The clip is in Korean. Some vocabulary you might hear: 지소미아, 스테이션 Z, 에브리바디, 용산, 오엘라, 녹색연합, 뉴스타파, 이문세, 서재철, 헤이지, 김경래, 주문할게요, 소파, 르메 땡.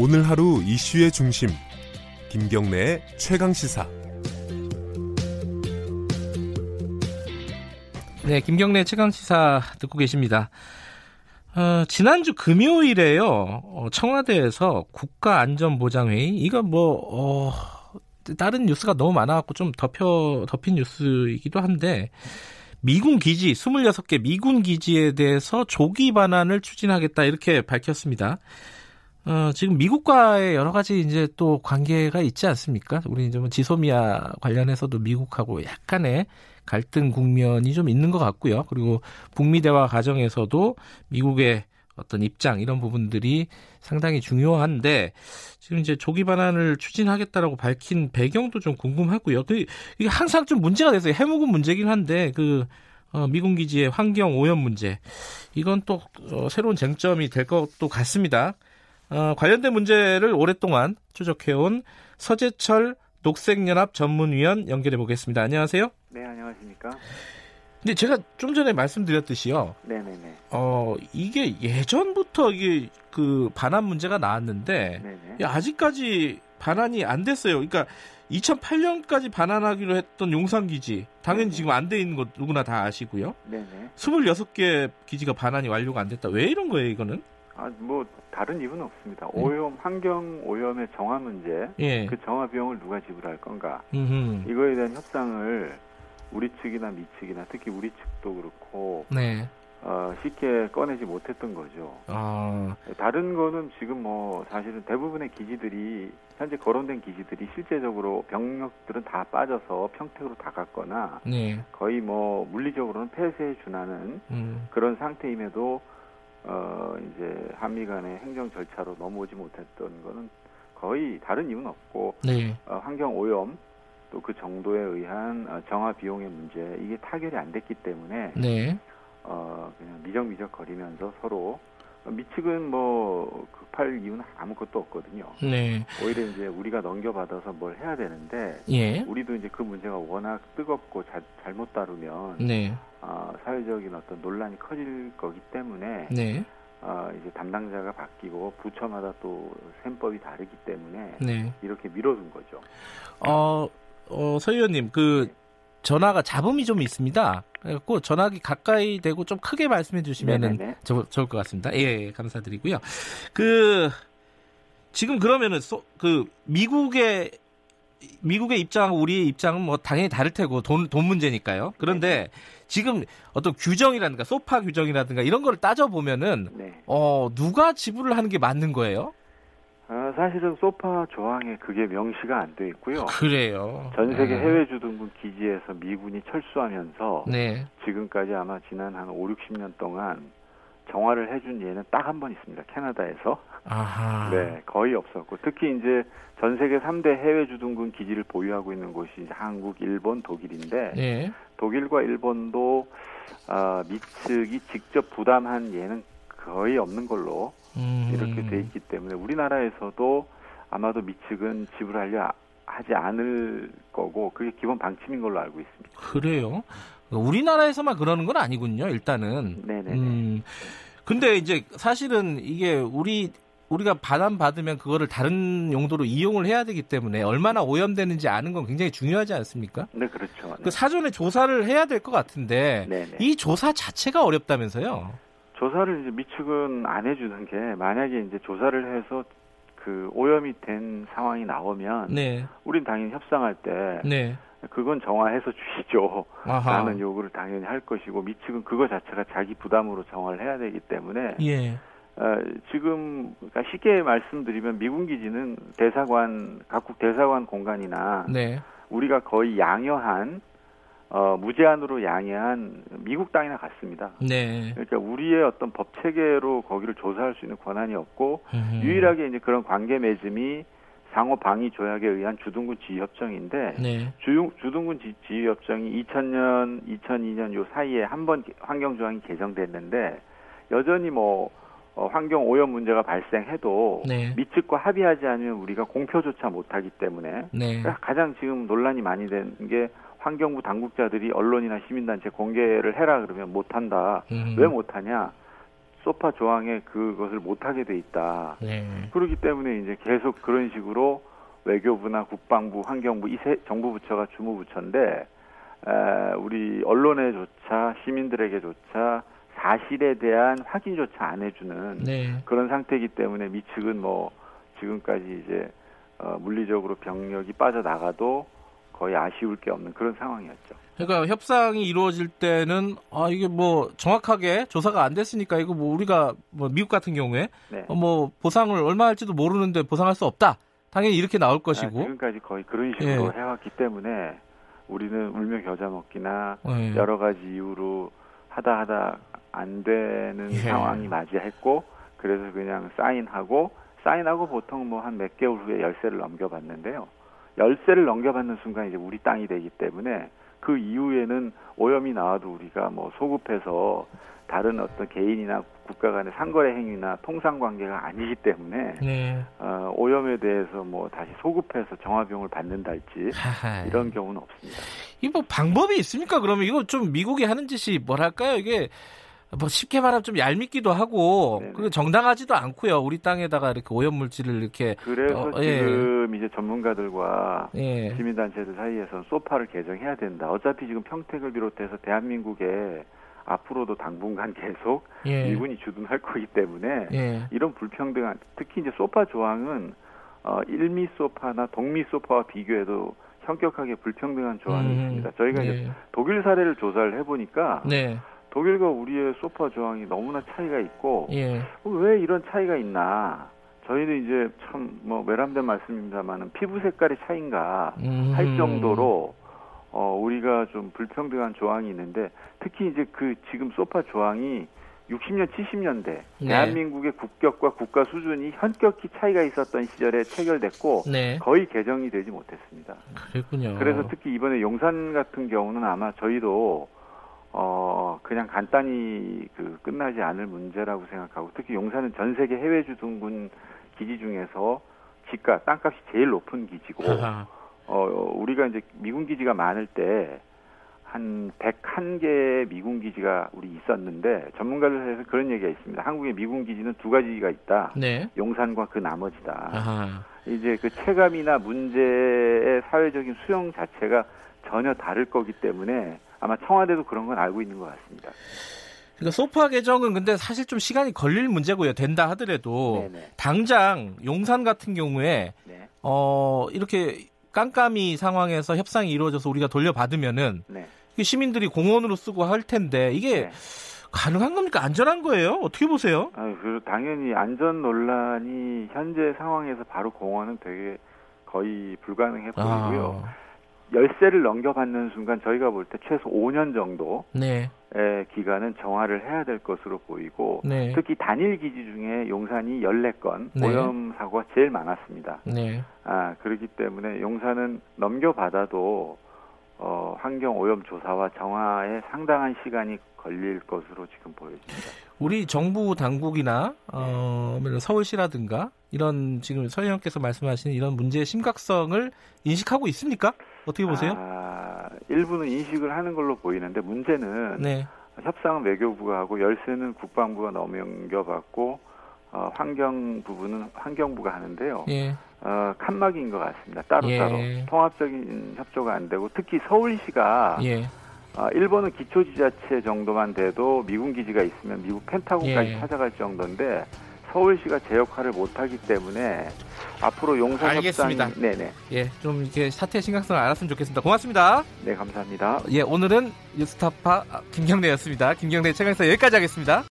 오늘 하루 이슈의 중심, 김경래의 최강시사. 네, 김경래 최강시사 듣고 계십니다. 지난주 금요일에요, 청와대에서 국가안전보장회의, 이거 다른 뉴스가 너무 많아갖고 좀 덮인 뉴스이기도 한데, 미군 기지, 26개 미군 기지에 대해서 조기 반환을 추진하겠다, 이렇게 밝혔습니다. 지금 미국과의 여러 가지 이제 또 관계가 있지 않습니까? 우리 이제 뭐 지소미아 관련해서도 미국하고 약간의 갈등 국면이 좀 있는 것 같고요. 그리고 북미 대화 과정에서도 미국의 어떤 입장 이런 부분들이 상당히 중요한데 지금 이제 조기 반환을 추진하겠다라고 밝힌 배경도 좀 궁금하고요. 이게 항상 좀 문제가 됐어요. 해묵은 문제긴 한데 미군 기지의 환경 오염 문제 이건 또 새로운 쟁점이 될 것도 같습니다. 관련된 문제를 오랫동안 추적해온 서재철 녹색연합 전문위원 연결해 보겠습니다. 안녕하세요. 네, 안녕하십니까. 근데 제가 좀 전에 말씀드렸듯이요. 네네네. 이게 예전부터 이게 그 반환 문제가 나왔는데 네네. 아직까지 반환이 안 됐어요. 그러니까 2008년까지 반환하기로 했던 용산기지 당연히 네네. 지금 안 돼 있는 거 누구나 다 아시고요. 네네. 26개 기지가 반환이 완료가 안 됐다. 왜 이런 거예요, 이거는? 다른 이유는 없습니다. 오염, 환경 오염의 정화 문제, 예. 그 정화 비용을 누가 지불할 건가? 음흠. 이거에 대한 협상을 우리 측이나 미 측이나 특히 우리 측도 그렇고 네. 쉽게 꺼내지 못했던 거죠. 다른 거는 지금 사실은 대부분의 기지들이 현재 거론된 기지들이 실제적으로 병력들은 다 빠져서 평택으로 다 갔거나 네. 거의 물리적으로는 폐쇄에 준하는 그런 상태임에도 이제 한미 간의 행정 절차로 넘어오지 못했던 거는 거의 다른 이유는 없고 네. 환경 오염 또 그 정도에 의한 정화 비용의 문제 이게 타결이 안 됐기 때문에 네. 그냥 미적미적 거리면서 서로 미측은 급할 이유는 아무것도 없거든요. 네. 오히려 이제 우리가 넘겨받아서 뭘 해야 되는데 예. 우리도 이제 그 문제가 워낙 뜨겁고 잘못 다루면 네. 사회적인 어떤 논란이 커질 거기 때문에 네. 이제 담당자가 바뀌고 부처마다 또 셈법이 다르기 때문에 네. 이렇게 미뤄둔 거죠. 서 의원님 전화가 잡음이 좀 있습니다. 그래서 전화기 가까이 대고 좀 크게 말씀해 주시면은 좋을 것 같습니다. 예, 감사드리고요. 지금 그러면은 미국의 입장하고 우리의 입장은 당연히 다를 테고 돈 문제니까요. 그런데 지금 어떤 규정이라든가 소파 규정이라든가 이런 거를 따져 보면은 네. 누가 지불을 하는 게 맞는 거예요? 사실은 소파 조항에 그게 명시가 안 돼 있고요. 그래요. 전 세계 해외 주둔군 기지에서 미군이 철수하면서 네. 지금까지 아마 지난 한 5-60년 동안 정화를 해준 예는 딱 한 번 있습니다. 캐나다에서. 아하. 네, 거의 없었고 특히 이제 전 세계 3대 해외 주둔군 기지를 보유하고 있는 곳이 이제 한국, 일본, 독일인데 네. 독일과 일본도 미측이 직접 부담한 예는 거의 없는 걸로 이렇게 돼 있기 때문에 우리나라에서도 아마도 미측은 지불하려 하지 않을 거고 그게 기본 방침인 걸로 알고 있습니다. 그래요? 우리나라에서만 그러는 건 아니군요. 일단은. 네네. 근데 이제 사실은 이게 우리가 반환 받으면 그거를 다른 용도로 이용을 해야 되기 때문에 얼마나 오염되는지 아는 건 굉장히 중요하지 않습니까? 네, 그렇죠. 네. 사전에 조사를 해야 될 것 같은데 네네. 이 조사 자체가 어렵다면서요? 조사를 이제 미측은 안 해주는 게 만약에 이제 조사를 해서 그 오염이 된 상황이 나오면, 네. 우린 당연히 협상할 때, 네. 그건 정화해서 주시죠. 아하. 라는 요구를 당연히 할 것이고 미측은 그거 자체가 자기 부담으로 정화를 해야 되기 때문에, 예. 지금 그러니까 쉽게 말씀드리면 미군 기지는 각국 대사관 공간이나 네. 우리가 거의 양여한. 무제한으로 양해한 미국 땅이나 같습니다. 네. 그러니까 우리의 어떤 법 체계로 거기를 조사할 수 있는 권한이 없고 유일하게 이제 그런 관계 맺음이 상호 방위 조약에 의한 주둔군 지휘 협정인데 네. 주둔군 지휘 협정이 2000년, 2002년 요 사이에 한 번 환경 조항이 개정됐는데 여전히 환경 오염 문제가 발생해도 네. 미측과 합의하지 않으면 우리가 공표조차 못하기 때문에 네. 가장 지금 논란이 많이 된 게 환경부 당국자들이 언론이나 시민단체 공개를 해라 그러면 못한다. 왜 못하냐? 소파 조항에 그것을 못하게 돼 있다. 네. 그렇기 때문에 이제 계속 그런 식으로 외교부나 국방부, 환경부, 이 세 정부 부처가 주무 부처인데 우리 언론에조차 시민들에게조차 사실에 대한 확인조차 안 해주는 네. 그런 상태이기 때문에 미측은 뭐 지금까지 이제 물리적으로 병력이 빠져나가도 거의 아쉬울 게 없는 그런 상황이었죠. 그러니까 협상이 이루어질 때는 아 이게 뭐 정확하게 조사가 안 됐으니까 이거 뭐 우리가 뭐 미국 같은 경우에 네. 뭐 보상을 얼마 할지도 모르는데 보상할 수 없다. 당연히 이렇게 나올 것이고. 지금까지 거의 그런 식으로 예. 해왔기 때문에 우리는 울며 겨자 먹기나 예. 여러 가지 이유로 하다 안 되는 예. 상황이 맞이했고 그래서 그냥 사인하고 보통 뭐 한 몇 개월 후에 열쇠를 넘겨봤는데요. 열쇠를 넘겨받는 순간 이제 우리 땅이 되기 때문에 그 이후에는 오염이 나와도 우리가 뭐 소급해서 다른 어떤 개인이나 국가 간의 상거래 행위나 통상 관계가 아니기 때문에 네. 오염에 대해서 뭐 다시 소급해서 정화비용을 받는달지 이런 경우는 없습니다. 이 뭐 방법이 있습니까? 그러면 이거 좀 미국이 하는 짓이 뭐랄까요? 이게 뭐 쉽게 말하면 좀 얄밉기도 하고 네네. 그리고 정당하지도 않고요. 우리 땅에다가 이렇게 오염물질을 이렇게 그래서 지금 예. 이제 전문가들과 예. 시민단체들 사이에서는 소파를 개정해야 된다. 어차피 지금 평택을 비롯해서 대한민국에 앞으로도 당분간 계속 예. 미군이 주둔할 거기 때문에 예. 이런 불평등한 특히 이제 소파 조항은 일미 소파나 동미 소파와 비교해도 성격하게 불평등한 조항이 있습니다. 저희가 예. 이제 독일 사례를 조사를 해보니까 네. 독일과 우리의 소파 조항이 너무나 차이가 있고 예. 왜 이런 차이가 있나 저희는 이제 참 뭐 외람된 말씀입니다만은 피부 색깔의 차이인가 할 정도로 우리가 좀 불평등한 조항이 있는데 특히 이제 그 지금 소파 조항이 60년 70년대 네. 대한민국의 국격과 국가 수준이 현격히 차이가 있었던 시절에 체결됐고 네. 거의 개정이 되지 못했습니다. 그랬군요. 그래서 특히 이번에 용산 같은 경우는 아마 저희도 그냥 간단히 끝나지 않을 문제라고 생각하고 특히 용산은 전 세계 해외 주둔군 기지 중에서 집값, 땅값이 제일 높은 기지고 우리가 이제 미군 기지가 많을 때 한 101개의 미군 기지가 우리 있었는데 전문가들 사이에서 그런 얘기가 있습니다. 한국의 미군 기지는 두 가지가 있다. 네. 용산과 그 나머지다. 아하. 이제 그 체감이나 문제의 사회적인 수용 자체가 전혀 다를 거기 때문에 아마 청와대도 그런 건 알고 있는 것 같습니다. 그러니까 소파 개정은 근데 사실 좀 시간이 걸릴 문제고요. 된다 하더라도 네네. 당장 용산 같은 경우에 네. 이렇게 깜깜이 상황에서 협상이 이루어져서 우리가 돌려받으면은 네. 시민들이 공원으로 쓰고 할 텐데 이게 네. 가능한 겁니까? 안전한 거예요? 어떻게 보세요? 그리고 당연히 안전 논란이 현재 상황에서 바로 공원은 되게 거의 불가능해 보이고요. 열쇠를 넘겨받는 순간 저희가 볼 때 최소 5년 정도의 네. 기간은 정화를 해야 될 것으로 보이고 네. 특히 단일 기지 중에 용산이 14건 네. 오염 사고가 제일 많았습니다. 네. 그렇기 때문에 용산은 넘겨받아도 환경 오염 조사와 정화에 상당한 시간이 걸릴 것으로 지금 보여집니다. 우리 정부 당국이나 서울시라든가 이런 지금 서 의원께서 말씀하시는 이런 문제의 심각성을 인식하고 있습니까? 어떻게 보세요? 일부는 인식을 하는 걸로 보이는데 문제는 네. 협상은 외교부가 하고 열쇠는 국방부가 넘겨받고 환경 부분은 환경부가 하는데요. 예. 칸막이인 것 같습니다. 따로따로 예. 통합적인 협조가 안 되고 특히 서울시가 예. 일본은 기초지자체 정도만 돼도 미군 기지가 있으면 미국 펜타곤까지 예. 찾아갈 정도인데 서울시가 제 역할을 못하기 때문에 앞으로 용산 협상이 네네 예 좀 이렇게 사태의 심각성을 알았으면 좋겠습니다. 고맙습니다. 네 감사합니다. 예 오늘은 뉴스타파 김경래였습니다. 김경래 최강사 여기까지 하겠습니다.